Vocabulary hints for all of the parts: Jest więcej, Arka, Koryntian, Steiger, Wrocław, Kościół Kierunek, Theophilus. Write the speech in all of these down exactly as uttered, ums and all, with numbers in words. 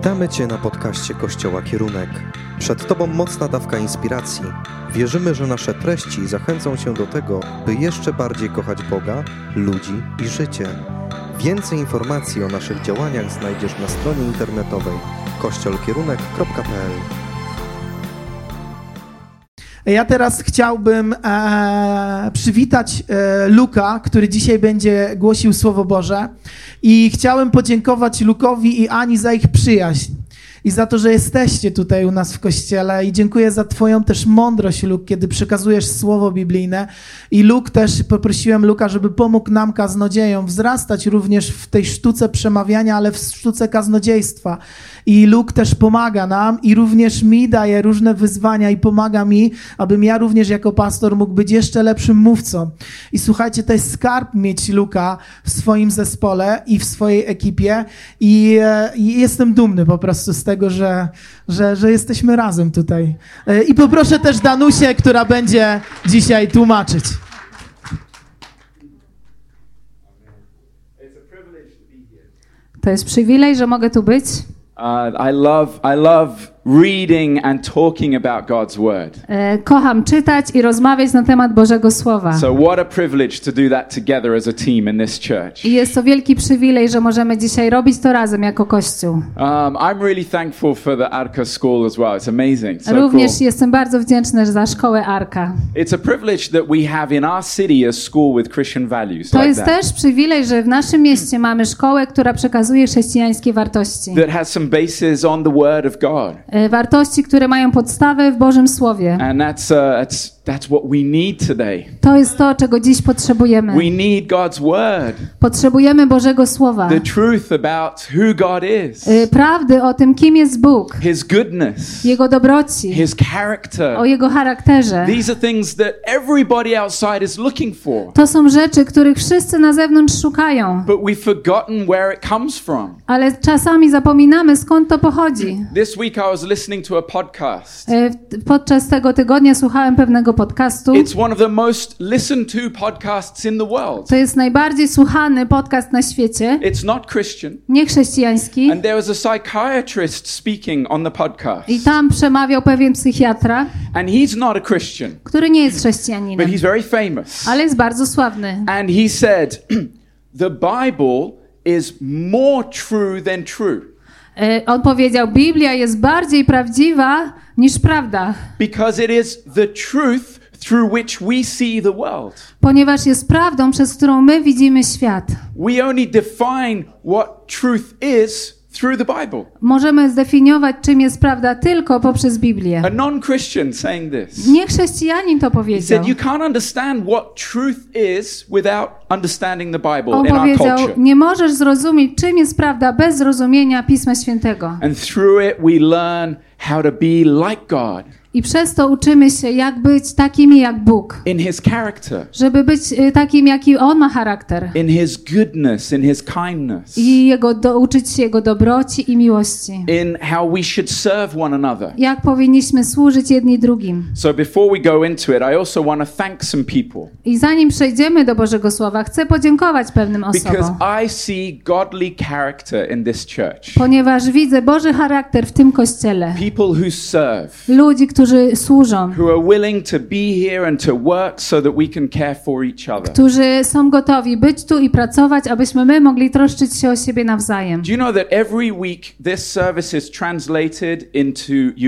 Witamy Cię na podcaście Kościoła Kierunek. Przed Tobą mocna dawka inspiracji. Wierzymy, że nasze treści zachęcą Cię do tego, by jeszcze bardziej kochać Boga, ludzi i życie. Więcej informacji o naszych działaniach znajdziesz na stronie internetowej kościol kierunek kropka p l. Ja teraz chciałbym e, przywitać e, Luka, który dzisiaj będzie głosił Słowo Boże, i chciałem podziękować Lukowi i Ani za ich przyjaźń i za to, że jesteście tutaj u nas w Kościele, i dziękuję za Twoją też mądrość, Luk, kiedy przekazujesz Słowo biblijne. I Luk też, poprosiłem Luka, żeby pomógł nam, kaznodziejom, wzrastać również w tej sztuce przemawiania, ale w sztuce kaznodziejstwa. I Luk też pomaga nam i również mi daje różne wyzwania i pomaga mi, abym ja również jako pastor mógł być jeszcze lepszym mówcą. I słuchajcie, to jest skarb mieć Luka w swoim zespole i w swojej ekipie, i, i jestem dumny po prostu z tego, Tego, że, że, że jesteśmy razem tutaj. I poproszę też Danusię, która będzie dzisiaj tłumaczyć. To jest przywilej, że mogę tu być. Uh, I love, I love reading and talking about God's word. Kocham czytać i rozmawiać na temat Bożego Słowa. So what a privilege to do that together as a team in this church. I jest to wielki przywilej, że możemy dzisiaj robić to razem jako kościół. Um, I'm really thankful for the Arka school as well. It's amazing. So Również cool. Jestem bardzo wdzięczny za szkołę Arka. It's a privilege that we have in our city a school with Christian values. To like jest that. też przywilej, że w naszym mieście mamy szkołę, która przekazuje chrześcijańskie wartości. That has some basis on the word of God. Wartości, które mają podstawę w Bożym Słowie. And that's, uh, that's, that's what we need today. To jest to, czego dziś potrzebujemy. We need God's word. Potrzebujemy Bożego Słowa. The truth about who God is. Prawdy o tym, kim jest Bóg. His goodness. Jego dobroci. His character. O Jego charakterze. These are things that everybody outside is looking for. To są rzeczy, których wszyscy na zewnątrz szukają. But we've forgotten where it comes from. Ale czasami zapominamy, skąd to pochodzi. This week I was listening to a podcast. Podczas tego tygodnia słuchałem pewnego podcastu. It's one of the most listened to podcasts in the world. To jest najbardziej słuchany podcast na świecie. It's not Christian. Nie chrześcijański. And there was a psychiatrist speaking on the podcast. I tam przemawiał pewien psychiatra. And he's not a Christian. Który nie jest chrześcijaninem. But he's very famous. Ale jest bardzo sławny. And he said, the Bible is more true than true. On powiedział, Biblia jest bardziej prawdziwa niż prawda. Because it is the truth through which we see the world. Ponieważ jest prawdą, przez którą my widzimy świat. We only define what truth is through the Bible. Możemy zdefiniować, czym jest prawda, tylko poprzez Biblię. A non-Christian saying this. Nie chrześcijanin to powiedział. He said you can't understand what truth is without understanding the Bible in our culture. On powiedział, nie możesz zrozumieć, czym jest prawda, bez zrozumienia Pisma Świętego. And through it we learn how to be like God. I przez to uczymy się, jak być takimi jak Bóg. In his character. Żeby być takim, jaki on ma charakter. In his goodness, in his kindness. I jego do, uczyć się jego dobroci i miłości. In how we should serve one another. Jak powinniśmy służyć jedni drugim. So before we go into it, I also want to thank some people. I zanim przejdziemy do Bożego Słowa, chcę podziękować pewnym osobom. Because I see godly character in this church. Ponieważ widzę Boży charakter w tym kościele. People who serve. Ludzi, którzy służą, którzy są gotowi być tu i pracować, abyśmy my mogli troszczyć się o siebie nawzajem. Do you know that every week this service is translated into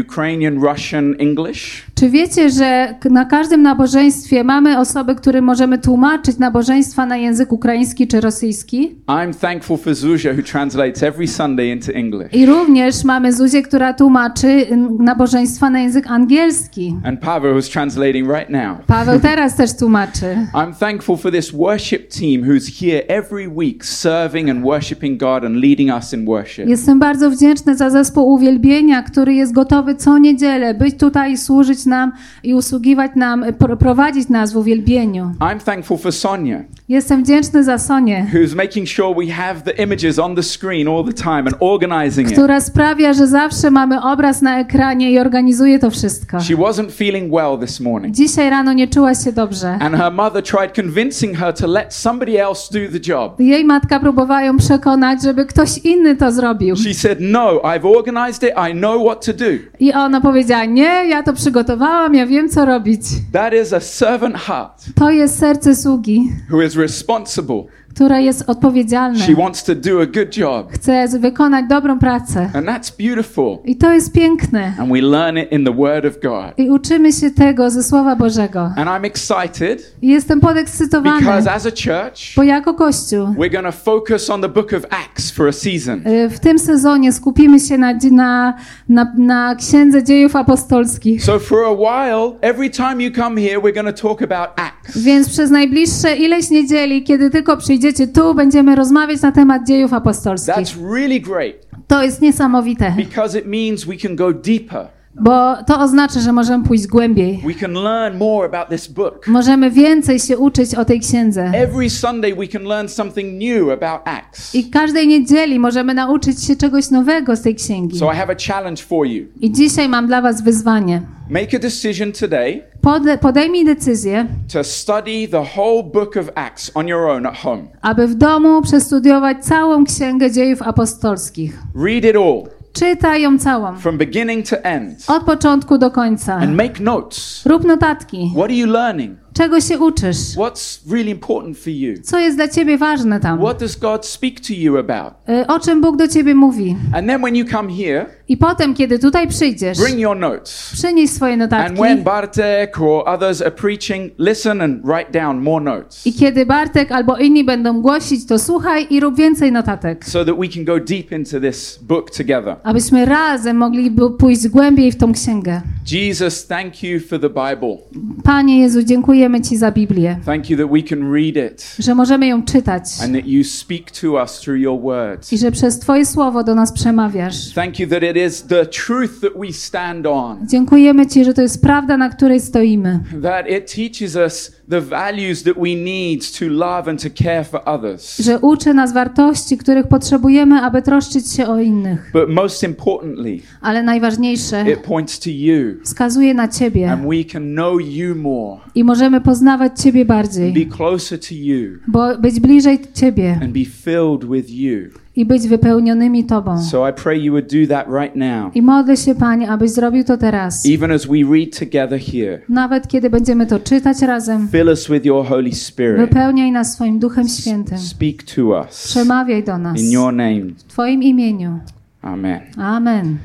Ukrainian, Russian, English? Czy wiecie, że na każdym nabożeństwie mamy osoby, którym możemy tłumaczyć nabożeństwa na język ukraiński czy rosyjski? I'm thankful for Zuzia, who translates every Sunday into English. I również mamy Zuzię, która tłumaczy nabożeństwa na język angielski. Angielski. And Paweł is translating right now. Paweł teraz też tłumaczy. I'm thankful for this worship team who's here every week serving and worshiping God and leading us in worship. Jestem bardzo wdzięczny za zespół uwielbienia, który jest gotowy co niedzielę być tutaj i służyć nam i usługiwać nam, prowadzić nas w uwielbieniu. I'm thankful for Sonia. Jestem wdzięczny za Sonię, who's making sure we have the images on the screen all the time and organizing it. Która sprawia, że zawsze mamy obraz na ekranie i organizuje to wszystko. She wasn't feeling well this morning. Dzisiaj rano nie czuła się dobrze. And her mother tried convincing her to let somebody else do the job. Jej matka próbowała ją przekonać, żeby ktoś inny to zrobił. She said no, I've organized it, I know what to do. I ona powiedziała: "Nie, ja to przygotowałam, ja wiem co robić." That is a servant heart. To jest serce sługi. Who is responsible. Która jest odpowiedzialna. She wants to do a good job. Chce wykonać dobrą pracę. And that's beautiful. I to jest piękne. And we learn it in the Word of God. I uczymy się tego ze Słowa Bożego. And I'm excited. I jestem podekscytowany. Because as a church, bo jako Kościół, we're going to focus on the Book of Acts for a season. W tym sezonie skupimy się na na na, na Księdze Dziejów Apostolskich. So for a while, every time you come here, we're going to talk about Acts. Więc przez najbliższe ileś niedzieli, kiedy tylko przyjdziemy tu, będziemy rozmawiać na temat Dziejów Apostolskich. That's really great. To jest niesamowite. Because it means we can go deeper. Bo to oznacza, że możemy pójść głębiej. We can learn more about this book. Możemy więcej się uczyć o tej księdze. Every Sunday we can learn something new about Acts. I każdej niedzieli możemy nauczyć się czegoś nowego z tej księgi. So I have a challenge for you. I dzisiaj mam dla was wyzwanie. Make a decision today. Pode, podejmij decyzję, to study the whole book of Acts on your own at home. Aby w domu przestudiować całą księgę Dziejów Apostolskich. Read it all. Czytaj ją całą. From beginning to end. Od początku do końca. And make notes. Rób notatki. What are you learning? Czego się uczysz? What's really important for you? Co jest dla ciebie ważne tam? What does God speak to you about? O czym Bóg do ciebie mówi? And then when you come here, i potem kiedy tutaj przyjdziesz, bring your notes. Przynieś swoje notatki. And when Bartek or others are preaching, listen and write down more notes. I kiedy Bartek albo inni będą głosić, to słuchaj i rób więcej notatek. So that we can go deep into this book together. Abyśmy razem mogli pójść głębiej w tą księgę. Jesus, thank you for the Bible. Panie Jezu, dziękuję Ci za Biblię. Thank you that we can read it. Że możemy ją czytać. And that you speak to us through your words. I że przez Twoje słowo do nas przemawiasz. Thank you that it is the truth that we stand on. Dziękujemy Ci, że to jest prawda, na której stoimy. That it teaches us the values that we need to love and to care for others. Że uczy nas wartości, których potrzebujemy, aby troszczyć się o innych. But most importantly, ale najważniejsze, it points to you. Wskazuje na Ciebie. And we can know you more. I możemy poznawać Ciebie bardziej. Be closer to you. Bo być bliżej Ciebie. And be filled with you. I być wypełnionymi Tobą. So I pray you would do that right now. I modlę się, Panie, abyś zrobił to teraz. Even as we read together here. Nawet kiedy będziemy to czytać razem. Fill us with your Holy Spirit. Wypełniaj nas swoim Duchem Świętym. Speak to us. Przemawiaj do nas. In your name. W Twoim imieniu. Amen. Amen.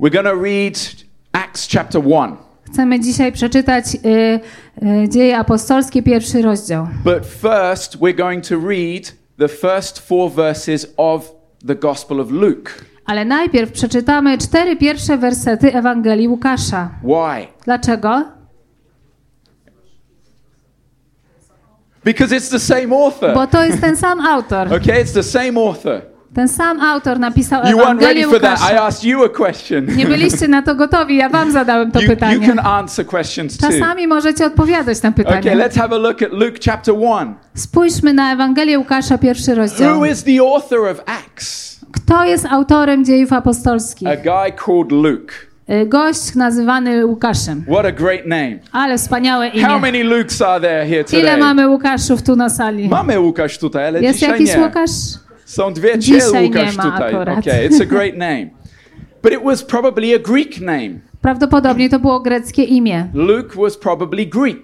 We're going to read Acts chapter one. Chcemy dzisiaj przeczytać y, y, Dzieje Apostolskie, pierwszy rozdział. But first we're going to read the first four verses of the Gospel of Luke. Ale najpierw przeczytamy cztery pierwsze wersety Ewangelii Łukasza. Why? Dlaczego? Because it's the same author. Bo to jest ten sam autor. Okay, it's the same author. Ten sam autor napisał Ewangelię Łukasza. Nie byliście na to gotowi, ja wam zadałem to you, pytanie. You can answer questions too. Czasami możecie odpowiadać na pytania. Okay, let's have a look at Luke chapter one. Spójrzmy na Ewangelię Łukasza, pierwszy rozdział. Who is the author of Acts? Kto jest autorem Dziejów Apostolskich? A guy called Luke. Gość nazywany Łukaszem. What a great name. Ale wspaniałe imię. How many Lukes are there here today? Ile mamy Łukaszów tu na sali? Mamy Łukasz tutaj, ale jest dzisiaj nie. Jest jakiś Łukasz? Są dwie ciele Łukasz tutaj. Okay, it's a great name. But it was probably a Greek name. Prawdopodobnie to było greckie imię. Luke was probably Greek.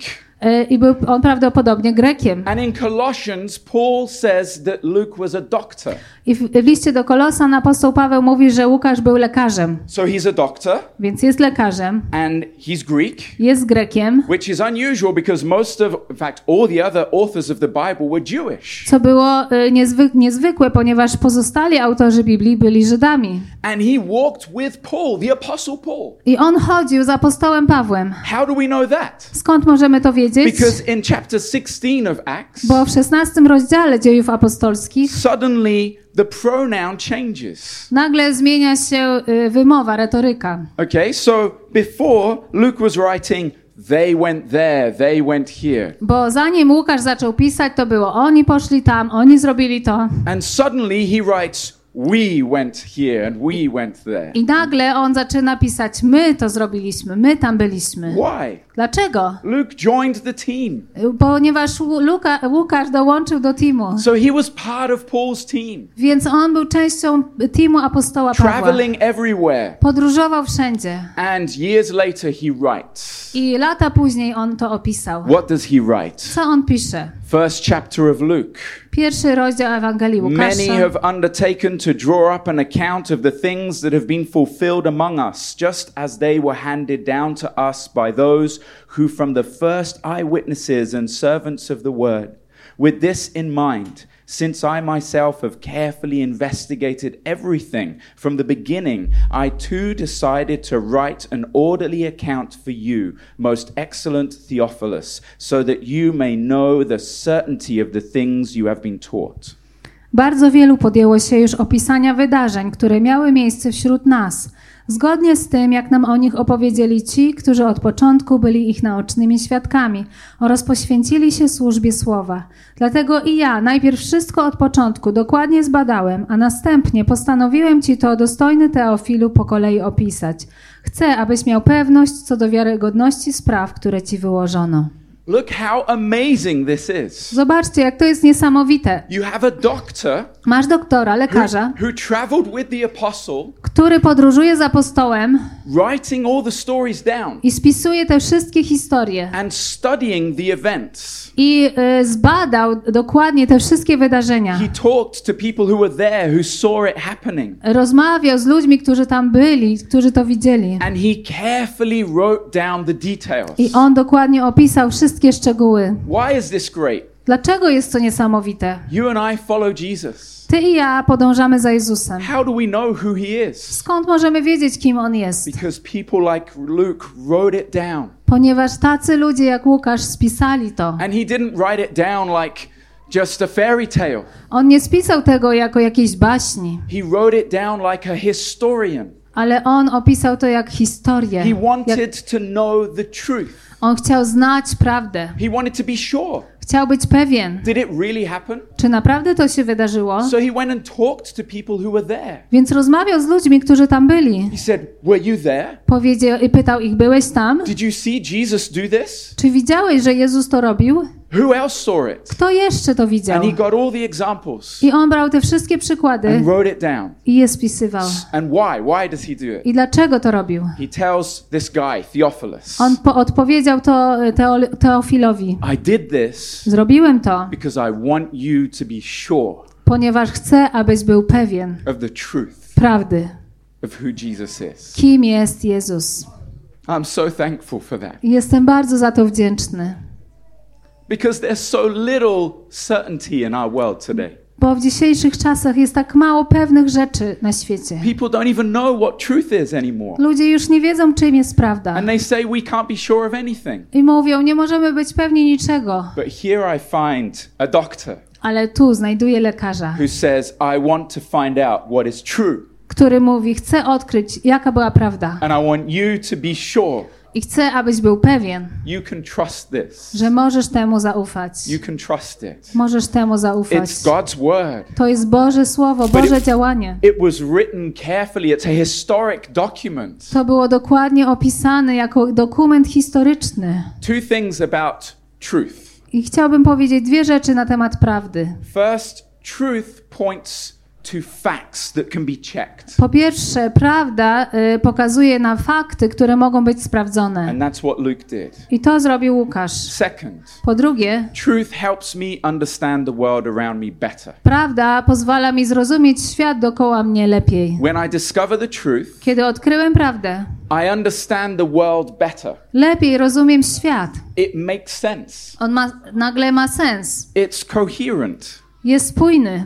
I był on prawdopodobnie Grekiem. And in Colossians Paul says that Luke was a doctor. I w liście do Kolosan apostoł Paweł mówi, że Łukasz był lekarzem. So he's a doctor. Więc jest lekarzem. And he's Greek. Jest Grekiem. Which is unusual because most of, in fact, all the other authors of the Bible were Jewish. Co było niezwyk, niezwykłe, ponieważ pozostali autorzy Biblii byli Żydami. And he walked with Paul, the apostle Paul. I on chodził z apostołem Pawłem. How do we know that? Skąd możemy to wiedzieć? powiedzieć, because in chapter sixteen of Acts, bo w szesnastym rozdziale Dziejów Apostolskich suddenly the pronoun changes. Nagle zmienia się wymowa, retoryka. Okay, so before Luke was writing they went there, they went here. Bo zanim Łukasz zaczął pisać, to było oni poszli tam, oni zrobili to. And suddenly he writes we went here and we went there. I nagle on zaczyna pisać my to zrobiliśmy, my tam byliśmy. Why? Dlaczego? Luke joined the team. Ponieważ Luka, Łukasz dołączył do teamu. So he was part of Paul's team. Więc on był częścią teamu apostoła Pawła. Traveling everywhere. Podróżował wszędzie. And years later he writes. I lata później on to opisał. What does he write? Co on pisze? First chapter of Luke. Pierwszy rozdział Ewangelii Łukasza. Many have undertaken to draw up an account of the things that have been fulfilled among us, just as they were handed down to us by those who from the first eyewitnesses and servants of the word. With this in mind, since I myself have carefully investigated everything from the beginning, I too decided to write an orderly account for you, most excellent Theophilus, so that you may know the certainty of the things you have been taught. Bardzo wielu podjęło się już opisania wydarzeń, które miały miejsce wśród nas, zgodnie z tym, jak nam o nich opowiedzieli ci, którzy od początku byli ich naocznymi świadkami oraz poświęcili się służbie słowa. Dlatego i ja najpierw wszystko od początku dokładnie zbadałem, a następnie postanowiłem ci to, dostojny Teofilu, po kolei opisać. Chcę, abyś miał pewność co do wiarygodności spraw, które ci wyłożono. Look how amazing this is. Zobaczcie, jak to jest niesamowite. You have a doctor. Masz doktora, lekarza, who, who traveled with the apostle, który podróżuje z apostołem, writing all the stories down, i spisuje te wszystkie historie, and studying the events. I y, zbadał dokładnie te wszystkie wydarzenia. He talked to people who were there, who saw it happening. Rozmawiał z ludźmi, którzy tam byli, którzy to widzieli. And he carefully wrote down the details. I on dokładnie opisał wszystkie szczegóły. Why is this great? Dlaczego jest to niesamowite? You and I follow Jesus. Ty i ja podążamy za Jezusem. How do we know who he is? Skąd możemy wiedzieć, kim on jest? Because people like Luke wrote it down. Ponieważ tacy ludzie jak Łukasz spisali to. And he didn't write it down like just a fairy tale. On nie spisał tego jako jakiejś baśni. He wrote it down like a historian. Ale on opisał to jak historię. He wanted jak... to know the truth. On chciał znać prawdę. He wanted to be sure. Chciał być pewien. Did it really happen? Czy naprawdę to się wydarzyło? So he went and talked to people who were there. Więc rozmawiał z ludźmi, którzy tam byli. He said, "Were you there?" Powiedział i pytał ich, byłeś tam? Did you see Jesus do this? Czy widziałeś, że Jezus to robił? Who else saw it? Kto jeszcze to widział? And he got all the examples. I on brał te wszystkie przykłady. And wrote it down. I je spisywał. And why? Why does he do it? I dlaczego to robił? He tells this guy, Theophilus. On po- odpowiedział to Teo- Teofilowi. I did this. Zrobiłem to. Because I want you to be sure. Ponieważ chcę, abyś był pewien. Of the truth. Prawdy. Of who Jesus is. Kim jest Jezus? I'm so thankful for that. Jestem bardzo za to wdzięczny. Because there's so little certainty in our world today. Bo w dzisiejszych czasach jest tak mało pewnych rzeczy na świecie. People don't even know what truth is anymore. Ludzie już nie wiedzą, czym jest prawda. And they say we can't be sure of anything. I mówią, nie możemy być pewni niczego. But here I find a doctor. Ale tu znajduję lekarza. Who says I want to find out what is true. Który mówi, chcę odkryć, jaka była prawda. And I want you to be sure. I chcę, abyś był pewien, you can trust this. Że możesz temu zaufać. You can trust it. Możesz temu zaufać. It's God's word. To jest Boże Słowo, Boże it, działanie. It was written carefully. It's a historic document. To było dokładnie opisane jako dokument historyczny. Two things about truth. I chciałbym powiedzieć dwie rzeczy na temat prawdy. First, truth points to facts that can be checked. Po pierwsze, prawda y, pokazuje na fakty, które mogą być sprawdzone. And that's what Luke did. I to zrobił Łukasz. Second, po drugie, truth helps me understand the world around me better. Prawda pozwala mi zrozumieć świat dookoła mnie lepiej. When I discover the truth, kiedy odkryłem prawdę, I understand the world better. Lepiej rozumiem świat. It makes sense. On ma, nagle ma sens. It's coherent. Jest spójny.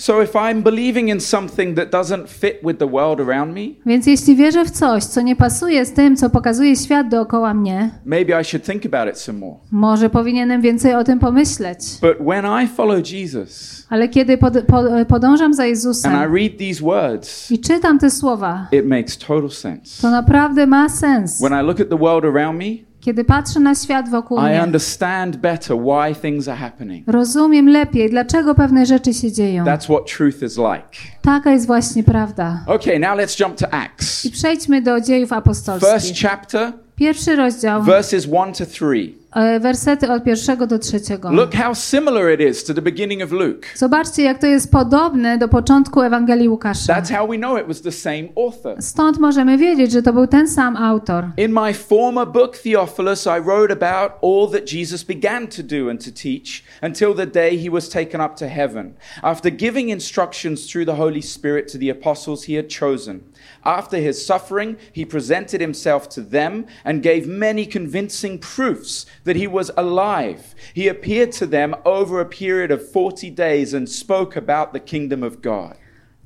So if I'm believing in something that doesn't fit with the world around me, więc jeśli wierzę w coś, co nie pasuje z tym, co pokazuje świat dookoła mnie, maybe I should think about it some more. Może powinienem więcej o tym pomyśleć. But when I follow Jesus, ale kiedy pod, pod, podążam za Jezusem, and I read these words, i czytam te słowa, it makes total sense. To naprawdę ma sens. When I look at the world around me, kiedy patrzę na świat wokół mnie, I understand better why things are happening. Rozumiem lepiej, dlaczego pewne rzeczy się dzieją. That's what truth is like. Taka jest właśnie prawda. Okay, now let's jump to Acts. I przejdźmy do Dziejów Apostolskich. First chapter, pierwszy rozdział, verses one to three. Wersety od pierwszego do trzeciego. Look how similar it is to the beginning of Luke. Zobaczcie, jak to jest podobne do początku Ewangelii Łukasza. That's how we know it was the same author. Stąd możemy wiedzieć, że to był ten sam autor. In my former book Theophilus I wrote about all that Jesus began to do and to teach until the day he was taken up to heaven, after giving instructions through the Holy Spirit to the apostles he had chosen. After his suffering he presented himself to them and gave many convincing proofs that he was alive. He appeared to them over a period of forty days and spoke about the kingdom of God.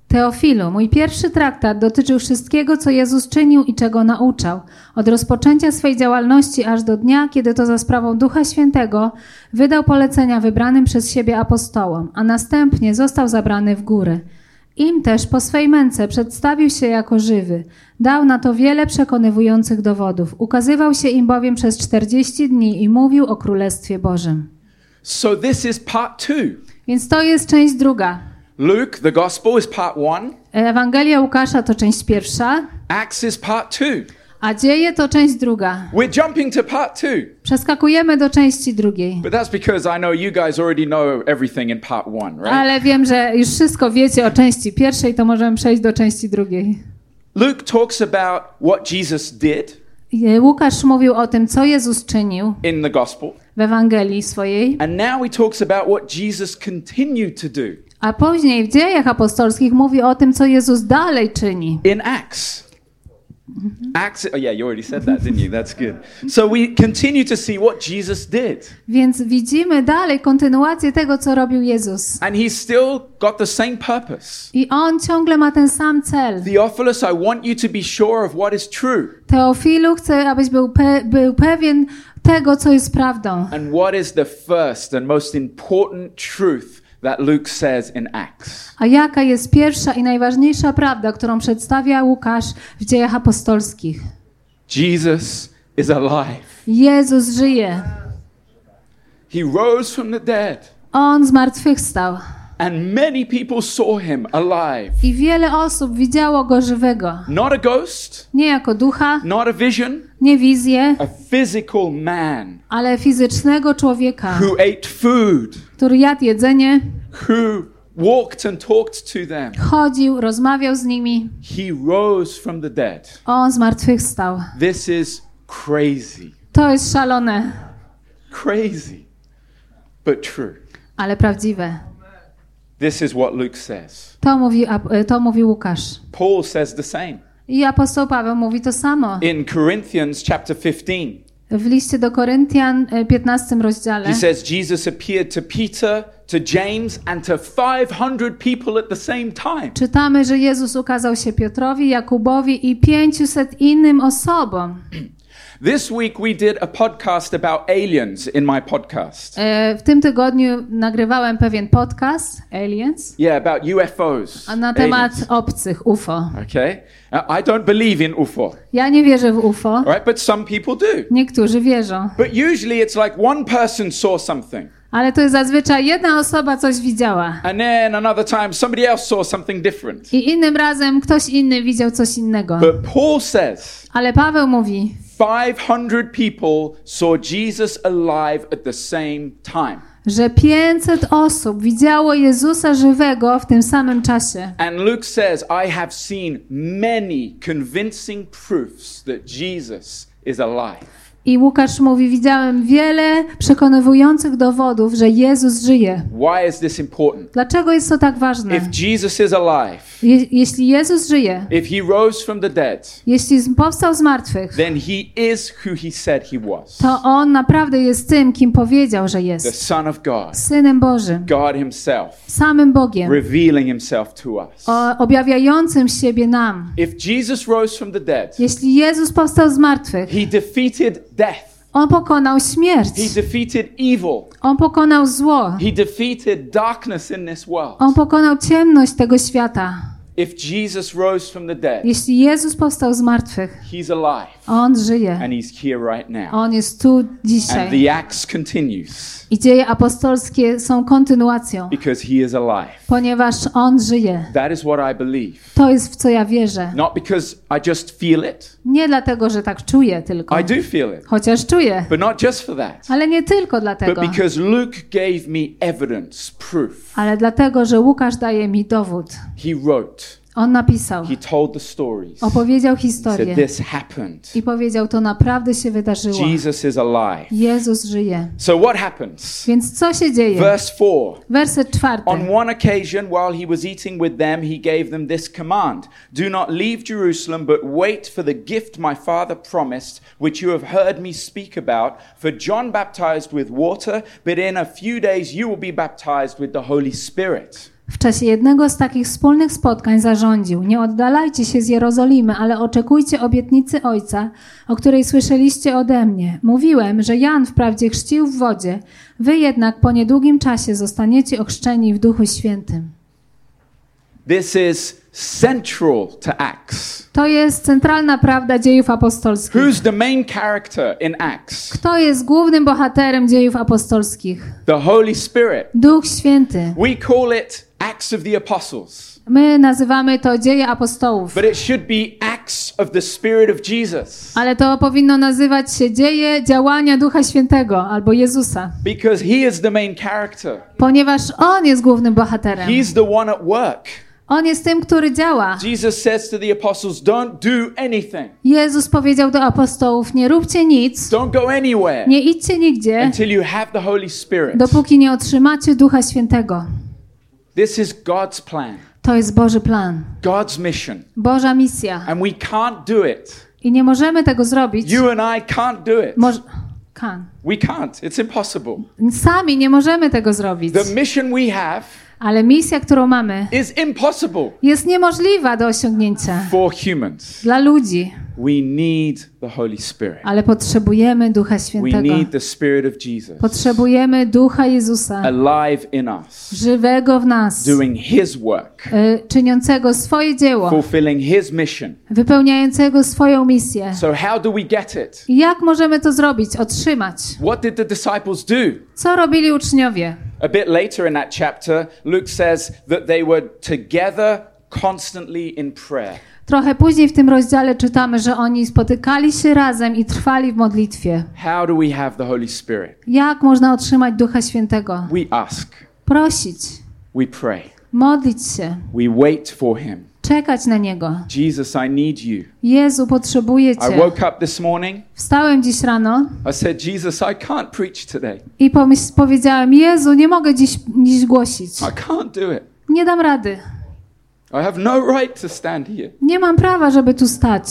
Teofilu, mój pierwszy traktat dotyczył wszystkiego, co Jezus czynił i czego nauczał, od rozpoczęcia swej działalności aż do dnia, kiedy to za sprawą Ducha Świętego wydał polecenia wybranym przez siebie apostołom, a następnie został zabrany w góry. Im też po swej męce przedstawił się jako żywy. Dał na to wiele przekonywujących dowodów. Ukazywał się im bowiem przez czterdzieści dni i mówił o Królestwie Bożym. So this is part two. Więc to jest część druga. Luke, the gospel is part one. Ewangelia Łukasza to część pierwsza. Acts is part two. A Dzieje to część druga. We're jumping to part two. Przeskakujemy do części drugiej. But that's because I know you guys already know everything in part one, right? Ale wiem, że już wszystko wiecie o części pierwszej, to możemy przejść do części drugiej. Luke talks about what Jesus did. Łukasz mówił o tym, co Jezus czynił in the gospel. W Ewangelii swojej. And now he talks about what Jesus continued to do. A później w Dziejach Apostolskich mówi o tym, co Jezus dalej czyni. In Acts. Acts, oh yeah, you already said that, didn't you? That's good. So we continue to see what Jesus did. Więc widzimy dalej kontynuację tego, co robił Jezus. And he's still got the same purpose. I on ciągle ma ten sam cel. Theophilus, I want you to be sure of what is true. Teofilu, chcę, abyś był, pe- był pewien tego, co jest prawdą. And what is the first and most important truth that Luke says in Acts. A jaka jest pierwsza i najważniejsza prawda, którą przedstawia Łukasz w Dziejach Apostolskich? Jesus is alive. Jezus żyje. He rose from the dead. On zmartwychwstał. And many people saw him alive. I wiele osób widziało go żywego. Not a ghost. Nie jako ducha. Not a vision. Nie wizję. A physical man. Ale fizycznego człowieka. Who ate food. Który jadł jedzenie. Who walked and talked to them. Chodził, rozmawiał z nimi. He rose from the dead. On zmartwychwstał. This is crazy. To jest szalone. Crazy, but true. Ale prawdziwe. This is what Luke says. To mówi, to mówi Łukasz. Paul says the same. I apostoł Paweł mówi to samo. In Corinthians chapter fifteen. W liście do Koryntian piętnastym rozdziale. He says Jesus appeared to Peter, to James and to five hundred people at the same time. Czytamy, że Jezus ukazał się Piotrowi, Jakubowi i pięciuset innym osobom. This week we did a podcast about aliens in my podcast. E, w tym tygodniu nagrywałem pewien podcast Aliens. Yeah, about U F Os. A na temat aliens. Obcych U F O. Okay. I don't believe in U F O. Ja nie wierzę w U F O. All right, but some people do. Niektórzy wierzą. But usually it's like one person saw something. Ale to jest zazwyczaj jedna osoba coś widziała. And then another time somebody else saw something different. I innym razem ktoś inny widział coś innego. But Paul says. Ale Paweł mówi. five hundred people saw Jesus alive at the same time. Że pięćset osób widziało Jezusa żywego w tym samym czasie. And Luke says, I have seen many convincing proofs that Jesus is alive. I Łukasz mówi, widziałem wiele przekonywujących dowodów, że Jezus żyje. Why is this important? Dlaczego jest to tak ważne? If Jesus is alive, Je- jeśli Jezus żyje, if he rose from the dead, jeśli powstał z martwych, then he is who he said he was. To On naprawdę jest tym, kim powiedział, że jest. The Son of God, Synem Bożym, God himself, samym Bogiem, revealing himself to us. O, objawiającym siebie nam. If Jesus rose from the dead, jeśli Jezus powstał z martwych, he defeated death. On pokonał śmierć. He defeated evil. On pokonał zło. He defeated darkness in this world. On pokonał ciemność tego świata. If Jesus rose from the dead, jeśli Jezus powstał z martwych, he's alive. On żyje. And he's here right now. On jest tu dzisiaj. And the Acts continues. I dzieje apostolskie są kontynuacją. Because he is alive. Ponieważ On żyje. That is what I believe. To jest, w co ja wierzę. Not because I just feel it. Nie dlatego, że tak czuję tylko. I do feel it. Chociaż czuję. But not just for that. Ale nie tylko dlatego. But because Luke gave me evidence, proof. Ale dlatego, że Łukasz daje mi dowód. He wrote. On napisał. He told the stories. Opowiedział historię. He said, this happened. I powiedział, to naprawdę się wydarzyło. Jesus is alive. Jezus żyje. So what happens? Więc co się dzieje? Verse four. Werset czwarty. On one occasion while he was eating with them, he gave them this command: Do not leave Jerusalem, but wait for the gift my Father promised, which you have heard me speak about. For John baptized with water, but in a few days you will be baptized with the Holy Spirit. W czasie jednego z takich wspólnych spotkań zarządził: Nie oddalajcie się z Jerozolimy, ale oczekujcie obietnicy Ojca, o której słyszeliście ode mnie. Mówiłem, że Jan wprawdzie chrzcił w wodzie, wy jednak po niedługim czasie zostaniecie ochrzczeni w Duchu Świętym. This is central to Acts. To jest centralna prawda dziejów apostolskich. Who's the main character in Acts? Kto jest głównym bohaterem dziejów apostolskich? The Holy Spirit. Duch Święty. We call it Acts of the Apostles. My nazywamy to dzieje apostołów. But it should be Acts of the Spirit of Jesus. Ale to powinno nazywać się dzieje działania Ducha Świętego albo Jezusa. Because he is the main character. Ponieważ On jest głównym bohaterem. He's the one at work. On jest tym, który działa. Jesus says to the apostles, don't do anything. Jezus powiedział do apostołów, nie róbcie nic. Don't go anywhere. Nie idźcie nigdzie. Until you have the Holy Spirit. Dopóki nie otrzymacie Ducha Świętego. This is God's plan. To jest Boży plan. God's mission. Boża misja. And we can't do it. I nie możemy tego zrobić. You and I can't do it. Moż- can. We can't. It's impossible. Sami nie możemy tego zrobić. The mission we have. Ale misja, którą mamy, is impossible. Jest niemożliwa do osiągnięcia. For humans. Dla ludzi. We need the Holy Spirit. Ale potrzebujemy Ducha Świętego. We need the Spirit of Jesus. Potrzebujemy Ducha Jezusa. Alive in us. Żywego w nas. Doing his work. Y, czyniącego swoje dzieło. Fulfilling his mission. Wypełniającego swoją misję. So how do we get it? Jak możemy to zrobić, otrzymać? What did the disciples do? Co robili uczniowie? A bit later in that chapter, Luke says that they were together constantly in prayer. Trochę później w tym rozdziale czytamy, że oni spotykali się razem i trwali w modlitwie. How do we have the Holy Spirit? Jak można otrzymać Ducha Świętego? We ask. Prosić. We pray. Modlić się. We wait for him. Czekać na Niego. Jesus, I need you. Jezu, potrzebuję Cię. I woke up this morning. Wstałem dziś rano. I said, Jesus, I can't preach today. I pomyśl, powiedziałem, Jezu, nie mogę dziś, dziś głosić. I can't do it. Nie dam rady. I have no right to stand here. Nie mam prawa, żeby tu stać.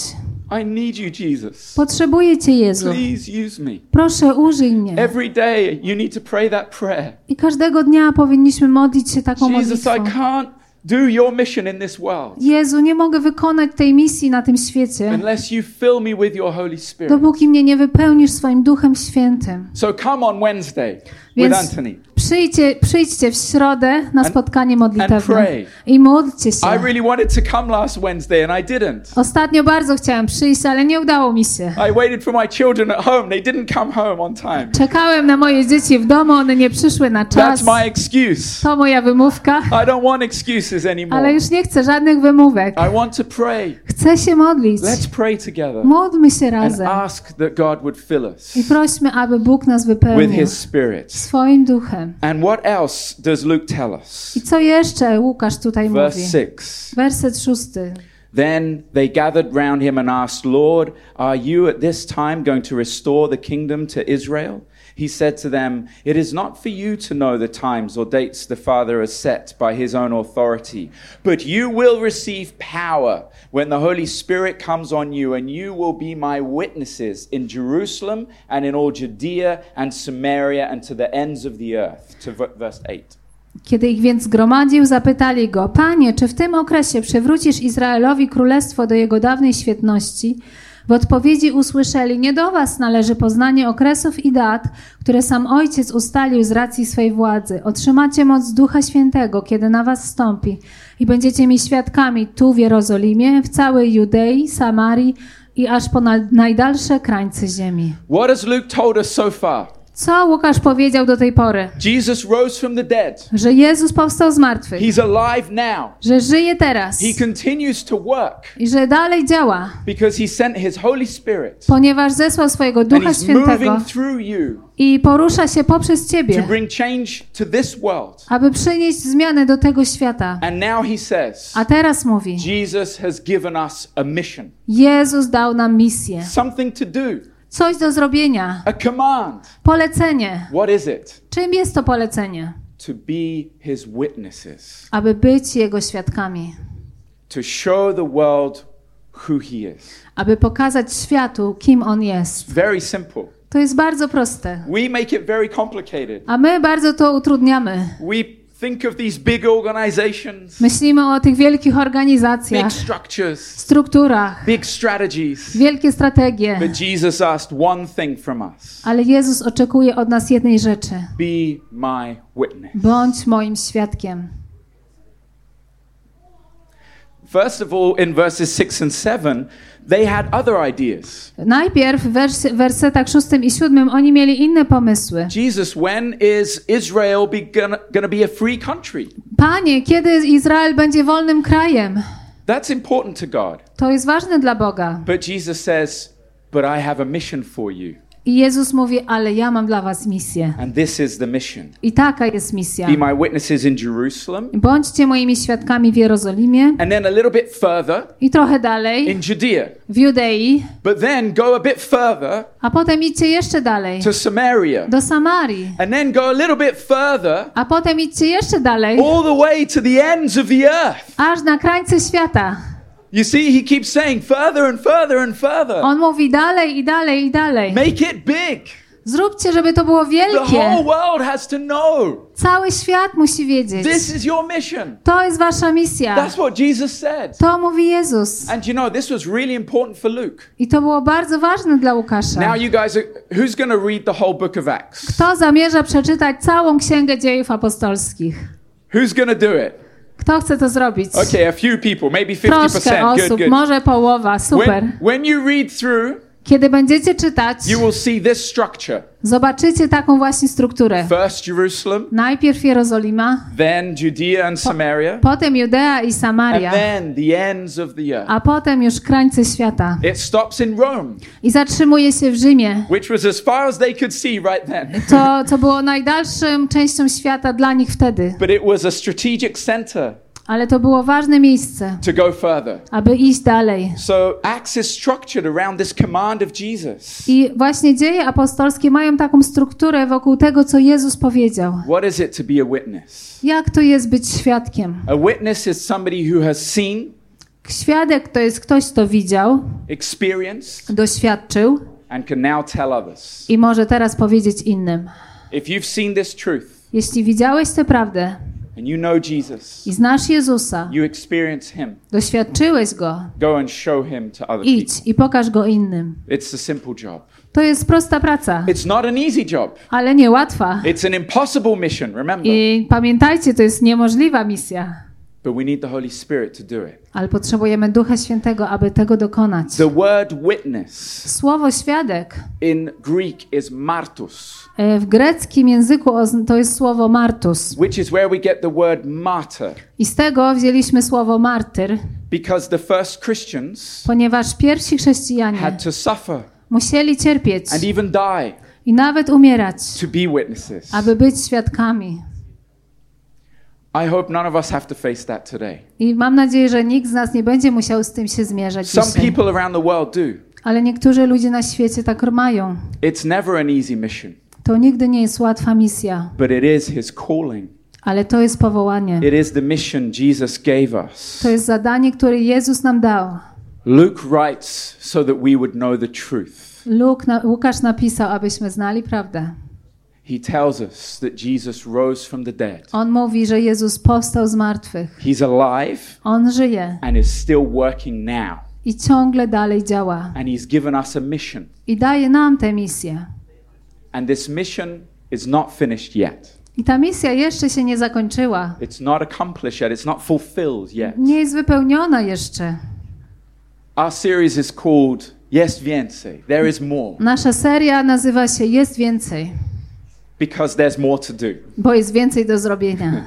I need you, Jesus. Potrzebuję Cię, Jezu. Please use me. Proszę, użyj mnie. Every day you need to pray that prayer. I każdego dnia powinniśmy modlić się taką modlitwą. Jesus, I can't do your mission in this world. Jezu, nie mogę wykonać tej misji na tym świecie. Unless you fill me with your Holy Spirit. Dopóki mnie nie wypełnisz swoim Duchem Świętym. So come on Wednesday with Anthony. Przyjdźcie, przyjdźcie w środę na spotkanie modlitewne i módlcie się. I really wanted to come last Wednesday and I didn't. Ostatnio bardzo chciałem przyjść, ale nie udało mi się. I waited for my children at home. They didn't come home on time. Czekałem na moje dzieci w domu, one nie przyszły na czas. That's my excuse. To moja wymówka. I don't want excuses anymore. Ale już nie chcę żadnych wymówek. I want to pray. Chcę się modlić. Let's pray together. Módlmy się razem. And ask that God would fill us. I prośmy, aby Bóg nas wypełnił with his spirit. Swoim duchem. And what else does Luke tell us? I co jeszcze Łukasz tutaj mówi? Werset szósty. Then they gathered round him and asked, Lord, are you at this time going to restore the kingdom to Israel? He said to them, It is not for you to know the times or dates the Father has set by his own authority, but you will receive power when the Holy Spirit comes on you, and you will be my witnesses in Jerusalem and in all Judea and Samaria and to the ends of the earth. To verse eight. Kiedy ich więc zgromadził, zapytali go, Panie, czy w tym okresie przywrócisz Izraelowi królestwo do jego dawnej świetności? W odpowiedzi usłyszeli, nie do was należy poznanie okresów i dat, które sam Ojciec ustalił z racji swej władzy. Otrzymacie moc Ducha Świętego, kiedy na was wstąpi i będziecie mi świadkami tu w Jerozolimie, w całej Judei, Samarii i aż po na- najdalsze krańce ziemi. What has Luke told us so far? Co Łukasz powiedział do tej pory? Jesus rose from the dead. Że Jezus powstał z martwych. He's alive now. Że żyje teraz. He continues to work. I że dalej działa. Because he sent his Holy Spirit. Ponieważ zesłał swojego Ducha Świętego. I porusza się poprzez ciebie. To bring change to this world. Aby przynieść zmianę do tego świata. And now he says, a teraz mówi. Jesus has given us a mission. Jezus dał nam misję. Something to do. Coś do zrobienia. A command. Polecenie. What is it? Czym jest to polecenie? To be his witnesses. Aby być jego świadkami. To show the world who he is. Aby pokazać światu, kim on jest. Very simple. To jest bardzo proste. We make it very complicated. A my bardzo to utrudniamy. We Think of these big organizations. Myślimy o tych wielkich organizacjach, big structures, strukturach, big strategies. Wielkie strategie. But Jesus asked one thing from us. Ale Jezus oczekuje od nas jednej rzeczy. Be my witness. Bądź moim świadkiem. First of all, in verses six and seven, they had other ideas. Najpierw w wers- wersetach szóstym i siódmym oni mieli inne pomysły. Jesus, when is Israel be gonna, gonna be a free country? Panie, kiedy Izrael będzie wolnym krajem? That's important to God. To jest ważne dla Boga. But Jesus says, but I have a mission for you. I Jezus mówi, ale ja mam dla was misję. And this is the mission. I taka jest misja. Be my witnesses in Jerusalem. Bądźcie moimi świadkami w Jerozolimie. And then a little bit further. I trochę dalej. In Judea. W Judei. But then go a bit further. A potem idźcie jeszcze dalej. To Samaria. Do Samarii. And then go a little bit further. A potem idźcie jeszcze dalej. All the way to the ends of the earth. Aż na krańce świata. You see, he keeps saying further and further and further. On mówi dalej i dalej i dalej. Make it big. Zróbcie, żeby to było wielkie. The whole world has to know. Cały świat musi wiedzieć. This is your mission. To jest wasza misja. That's what Jesus said. To mówi Jezus. And you know, this was really important for Luke. I to było bardzo ważne dla Łukasza. Now you guys, are, who's going to read the whole book of Acts? Kto zamierza przeczytać całą Księgę Dziejów Apostolskich? Who's going to do it? Kto chce to zrobić? Okay, a few people, maybe fifty percent. Troszkę osób, good, good. Może połowa, super. When, when you read through, kiedy będziecie czytać, you will see this structure. Zobaczycie taką właśnie strukturę. First Jerusalem, najpierw Jerozolima, then Judea and Samaria, po, potem Judea i Samaria, and then the ends of the earth. A potem już krańce świata. It stops in Rome, i zatrzymuje się w Rzymie, which was as far as they could see right then. To, to było najdalszym częścią świata dla nich wtedy. But it was a strategic center. Ale to było ważne miejsce, to go further. Aby iść dalej. So Acts is structured around this command of Jesus. I właśnie dzieje apostolskie mają taką strukturę wokół tego, co Jezus powiedział. What is it to be a witness? Jak to jest być świadkiem? A witness is somebody who has seen. Świadek to jest ktoś, kto widział, experienced, doświadczył, and can now tell others. I może teraz powiedzieć innym. If you've seen this truth, jeśli widziałeś tę prawdę, and you know Jesus. I znasz Jezusa. You experience him. Doświadczyłeś go. Go and show him to other people. Idź i pokaż go innym. It's a simple job. To jest prosta praca. It's not an easy job. Ale nie łatwa. It's an impossible mission, remember. I pamiętajcie, to jest niemożliwa misja. But we need the Holy Spirit to do it. Ale potrzebujemy Ducha Świętego, aby tego dokonać. The word witness. Słowo świadek. In Greek is martus. W greckim języku to jest słowo martus. Which is where we get the word martyr. I z tego wzięliśmy słowo martyr. Because the first Christians. Ponieważ pierwsi chrześcijanie. Had to suffer. Musieli cierpieć. And even die. I nawet umierać. To be witnesses. Aby być świadkami. I hope none of us have to face that today. I mam nadzieję, że nikt z nas nie będzie musiał z tym się zmierzać. Some people around the world do. Ale niektórzy ludzie na świecie tak mają. It's never an easy mission. To nigdy nie jest łatwa misja. But it is his calling. Ale to jest powołanie. It is the mission Jesus gave us. To jest zadanie, które Jezus nam dał. Luke writes so that we would know the truth. Luke, na, Łukasz napisał, abyśmy znali prawdę. He tells us that Jesus rose from the dead. On mówi, że Jezus powstał z martwych. He's alive. On żyje. And is still working now. I ciągle dalej działa. And he's given us a mission. I daje nam tę misję. And this mission is not finished yet. I ta misja jeszcze się nie zakończyła. It's not accomplished yet. It's not fulfilled yet. Nie jest wypełniona jeszcze. Our series is called Jest więcej. There is more. Nasza seria nazywa się Jest więcej. Because there's more to do. Bo jest więcej do zrobienia.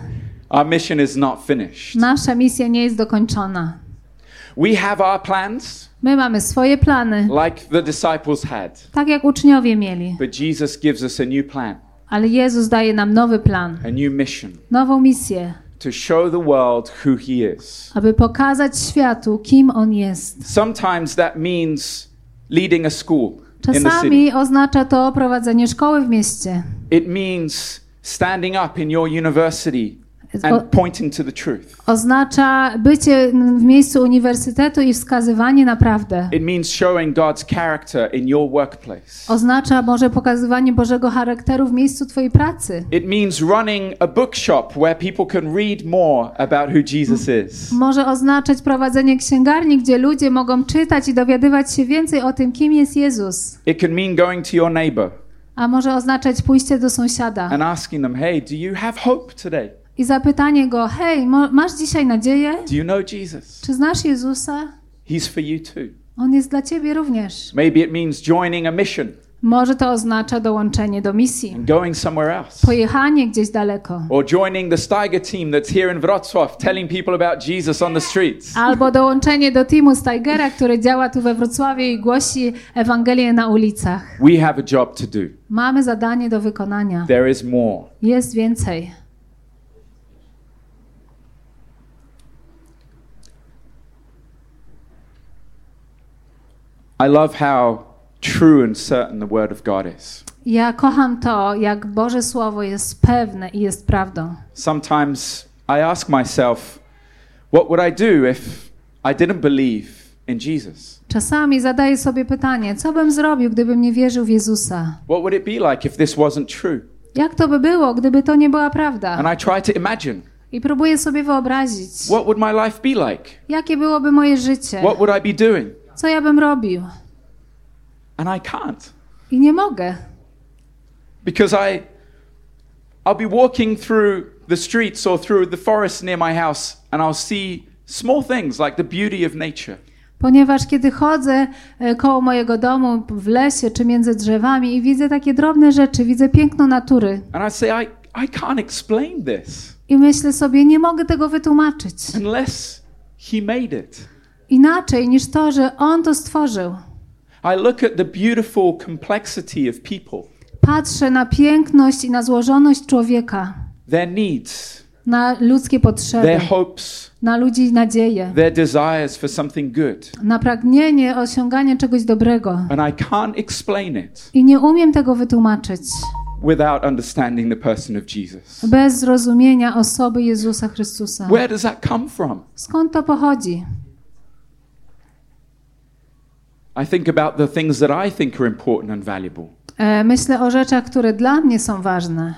Our mission is not finished. Nasza misja nie jest dokończona. We have our plans. My mamy swoje plany. Like the disciples had. Tak jak uczniowie mieli. But Jesus gives us a new plan. Ale Jezus daje nam nowy plan. A new mission. Nową misję. To show the world who he is. Aby pokazać światu, kim on jest. Sometimes that means leading a school. Czasami oznacza to prowadzenie szkoły w mieście. It means standing up in your university and pointing to the truth. Oznacza bycie w miejscu uniwersytetu i wskazywanie na prawdę. It means showing God's character in your workplace. Oznacza może pokazywanie Bożego charakteru w miejscu twojej pracy. It means running a bookshop where people can read more about who Jesus is. Może oznaczać prowadzenie księgarni, gdzie ludzie mogą czytać i dowiadywać się więcej o tym, kim jest Jezus. It can mean going to your neighbor. A może oznaczać pójście do sąsiada. And asking them, hey, do you have hope today? I zapytanie go, hej, masz dzisiaj nadzieję? Do you know Jesus? Czy znasz Jezusa? He's for you too. On jest dla ciebie również. Maybe it means joining a mission. Może to oznacza dołączenie do misji. And going somewhere else. Pojechanie gdzieś daleko. Or joining the Steiger team that's here in Wrocław, telling people about Jesus on the streets. Albo dołączenie do teamu Steigera, który działa tu we Wrocławiu i głosi Ewangelię na ulicach. We have a job to do. Mamy zadanie do wykonania. There is more. Jest więcej. I love how true and certain the word of God is. Ja kocham to, jak Boże słowo jest pewne i jest prawdą. Sometimes I ask myself, what would I do if I didn't believe in Jesus? Czasami zadaję sobie pytanie, co bym zrobił, gdybym nie wierzył w Jezusa? What would it be like if this wasn't true? Jak to by było, gdyby to nie była prawda? And I try to imagine. I próbuję sobie wyobrazić. What would my life be like? Jakie byłoby moje życie? What would I be doing? Co ja bym robił? And I can't. I nie mogę. Because I I'll be walking through the streets or through the forest near my house and I'll see small things like the beauty of nature. Ponieważ kiedy chodzę koło mojego domu w lesie czy między drzewami i widzę takie drobne rzeczy, widzę piękno natury. And I say I I can't explain this. I myślę sobie, nie mogę tego wytłumaczyć. Unless he made it. Inaczej niż to, że on to stworzył. I look at the beautiful complexity of people. Patrzę na piękność i na złożoność człowieka. Their needs. Na ludzkie potrzeby. Their hopes. Na ludzi nadzieję. Their desires for something good. Na pragnienie osiągania czegoś dobrego. And I can't explain it. I nie umiem tego wytłumaczyć. Without understanding the person of Jesus. Bez zrozumienia osoby Jezusa Chrystusa. Where does that come from? Skąd to pochodzi? I think about the things that I think are important and valuable. Myślę o rzeczach, które dla mnie są ważne.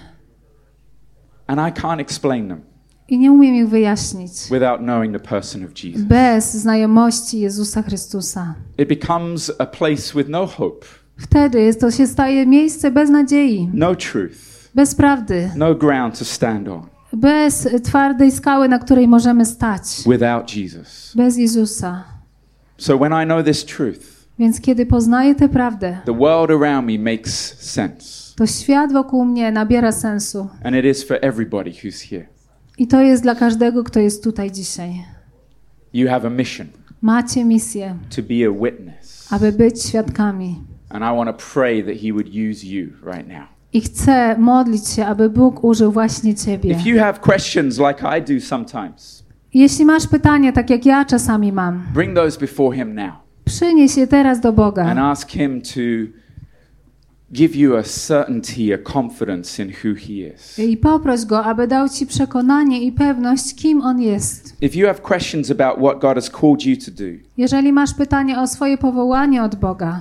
And I can't explain them. I nie umiem ich wyjaśnić. Without knowing the person of Jesus. Bez znajomości Jezusa Chrystusa. It becomes a place with no hope. Wtedy to się staje miejsce bez nadziei. No truth. Bez prawdy. No ground to stand on. Bez twardej skały, na której możemy stać. Without Jesus. Bez Jezusa. So when I know this truth. Więc kiedy poznaję tę prawdę, the world around me makes sense. To świat wokół mnie nabiera sensu. And it is for everybody who's here. I to jest dla każdego, kto jest tutaj dzisiaj. You have a mission. Macie misję. To be a witness. Aby być świadkami. And I want to pray that he would use you right now. I chcę modlić się, aby Bóg użył właśnie ciebie. If you have questions like I do sometimes, jeśli masz pytanie, tak jak ja czasami mam, bring those before him now. Przynieś je teraz do Boga. And ask him to give you a certainty, a confidence in who he is. I poproś go, aby dał ci przekonanie i pewność, kim on jest. If you have questions about what God has called you to do, jeżeli masz pytanie o swoje powołanie od Boga,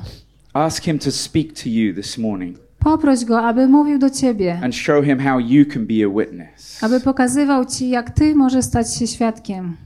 ask him to speak to you this morning. Poproś go, aby mówił do ciebie. And show him how you can be a witness. Aby pokazywał ci, jak ty możesz stać się świadkiem.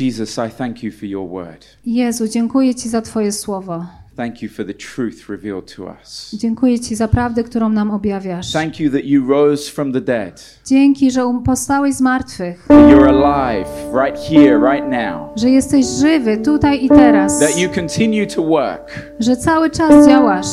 Jesus, I thank you for your word. Jezu, dziękuję ci za twoje słowo. Thank you for the truth revealed to us. Dziękuję ci za prawdę, którą nam objawiasz. Thank you that you rose from the dead. Dzięki, że powstałeś z martwych. You're alive right here, right now. Że jesteś żywy tutaj i teraz. That you continue to work. Że cały czas działasz.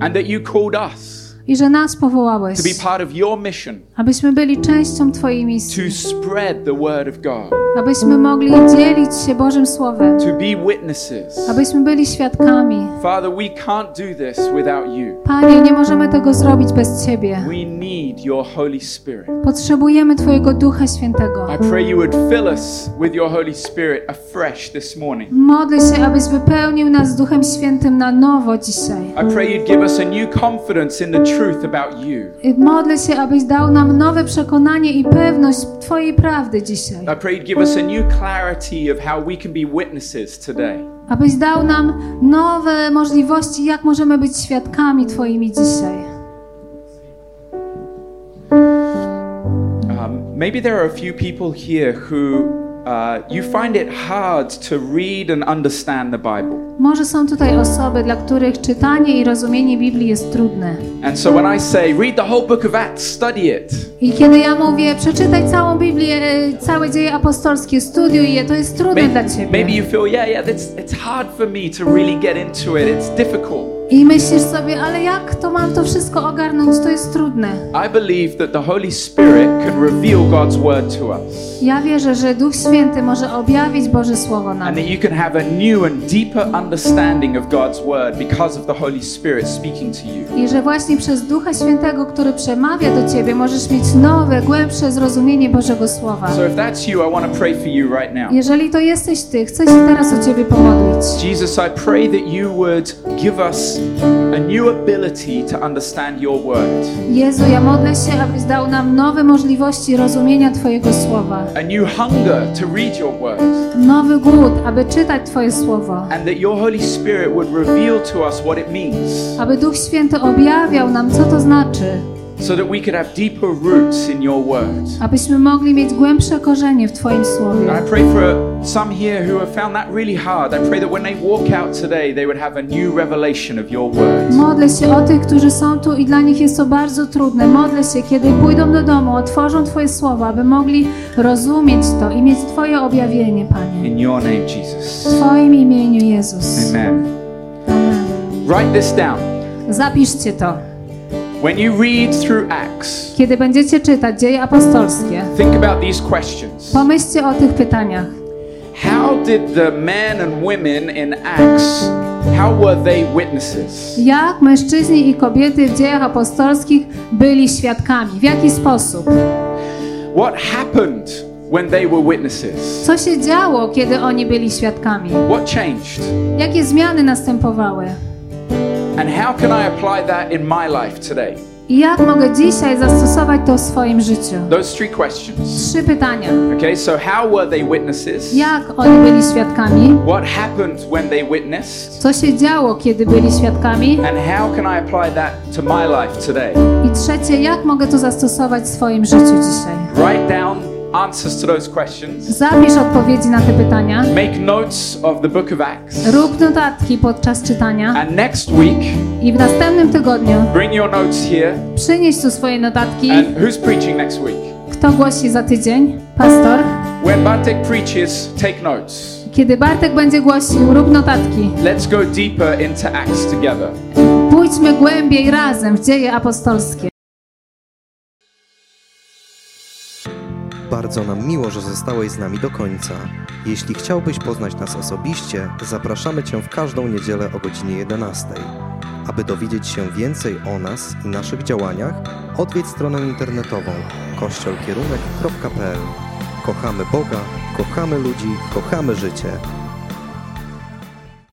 And that you called us. I że nas powołałeś. To be part of your mission. Abyśmy byli częścią twojej misji. To spread the word of God. Abyśmy mogli dzielić się Bożym Słowem. To be witnesses. Abyśmy byli świadkami. Father, we can't do this without you. Panie, nie możemy tego zrobić bez ciebie. We need your Holy Spirit. Potrzebujemy twojego Ducha Świętego. I pray you would fill us with your Holy Spirit afresh this morning. Modlę się, abyś wypełnił nas Duchem Świętym na nowo dzisiaj. I pray you'd give us a new confidence in the truth about you. Modlę się, abyś dał nam nowe przekonanie i pewność twojej prawdy dzisiaj. I pray you'd give us a new clarity of how we can be witnesses today. Abyś dał nam nowe możliwości, jak możemy być świadkami twoimi dzisiaj. Um, maybe there are a few people here who uh, you find it hard to read and understand the Bible. Może są tutaj osoby, dla których czytanie i rozumienie Biblii jest trudne. And so when I say read the whole book of Acts, study it. I kiedy ja mówię przeczytaj całą Biblię, całe dzieje apostolskie, studiuj je, to jest trudne maybe, dla ciebie. Maybe you feel yeah yeah it's it's hard for me to really get into it. It's difficult. I myślisz sobie, ale jak to mam to wszystko ogarnąć? To jest trudne. I believe that the Holy Spirit can reveal God's word to us. Ja wierzę, że Duch Święty może objawić Boże słowo nam. And that you can have a new and deeper understanding of God's word because of the Holy Spirit speaking to you. I że właśnie przez Ducha Świętego, który przemawia do ciebie, możesz mieć nowe, głębsze zrozumienie Bożego słowa. So if that's you, I want to pray for you right now. Jeżeli to jesteś ty, chcę się teraz o ciebie pomodlić. Jesus, I pray that you would give us a new ability to understand your word. Jezu, ja modlę się, abyś dał nam nowe możliwości rozumienia twojego słowa. A new hunger to read your word. Nowy głód, aby czytać twoje słowo. And that your Holy Spirit would reveal to us what it means. Aby Duch Święty objawiał nam, co to znaczy. So that we could have deeper roots in your word. Abyśmy mogli mieć głębsze korzenie w twoim słowie. I pray for some here who have found that really hard. I pray that when they walk out today, they would have a new revelation of your word. Modlę się o tych, którzy są tu i dla nich jest to bardzo trudne. Modlę się, kiedy pójdą do domu, otworzą twoje słowa, aby mogli rozumieć to i mieć twoje objawienie, Panie. In your name, Jesus. W twoim imieniu, Jezus. Amen. Amen. Write this down. Zapiszcie to. When you read through Acts, kiedy będziecie czytać dzieje apostolskie, think about these questions. Pomyślcie o tych pytaniach. How did the men and women in Acts, how were they witnesses? Jak mężczyźni i kobiety w dziejach apostolskich byli świadkami? W jaki sposób? What happened when they were witnesses? Co się działo, kiedy oni byli świadkami? What changed? Jakie zmiany następowały? And how can I apply that in my life today? I jak mogę dzisiaj zastosować to w swoim życiu? Those three questions. Trzy pytania. Okay, so how were they witnesses? Jak oni byli świadkami? What happened when they witnessed? Co się działo, kiedy byli świadkami? And how can I apply that to my life today? I trzecie, jak mogę to zastosować w swoim życiu dzisiaj? Write down answers to those questions. Zapisz odpowiedzi na te pytania. Make notes of the book of Acts. Rób notatki podczas czytania. And next week. I w następnym tygodniu. Bring your notes here. Przynieś tu swoje notatki. And who's preaching next week? Kto głosi za tydzień? Pastor. When Bartek preaches, take notes. Kiedy Bartek będzie głosił, rób notatki. Let's go deeper into Acts together. Pójdźmy głębiej razem w dzieje apostolskie. Bardzo nam miło, że zostałeś z nami do końca. Jeśli chciałbyś poznać nas osobiście, zapraszamy Cię w każdą niedzielę o godzinie jedenastej. Aby dowiedzieć się więcej o nas i naszych działaniach, odwiedź stronę internetową kościół kierunek kropka p l. Kochamy Boga, kochamy ludzi, kochamy życie.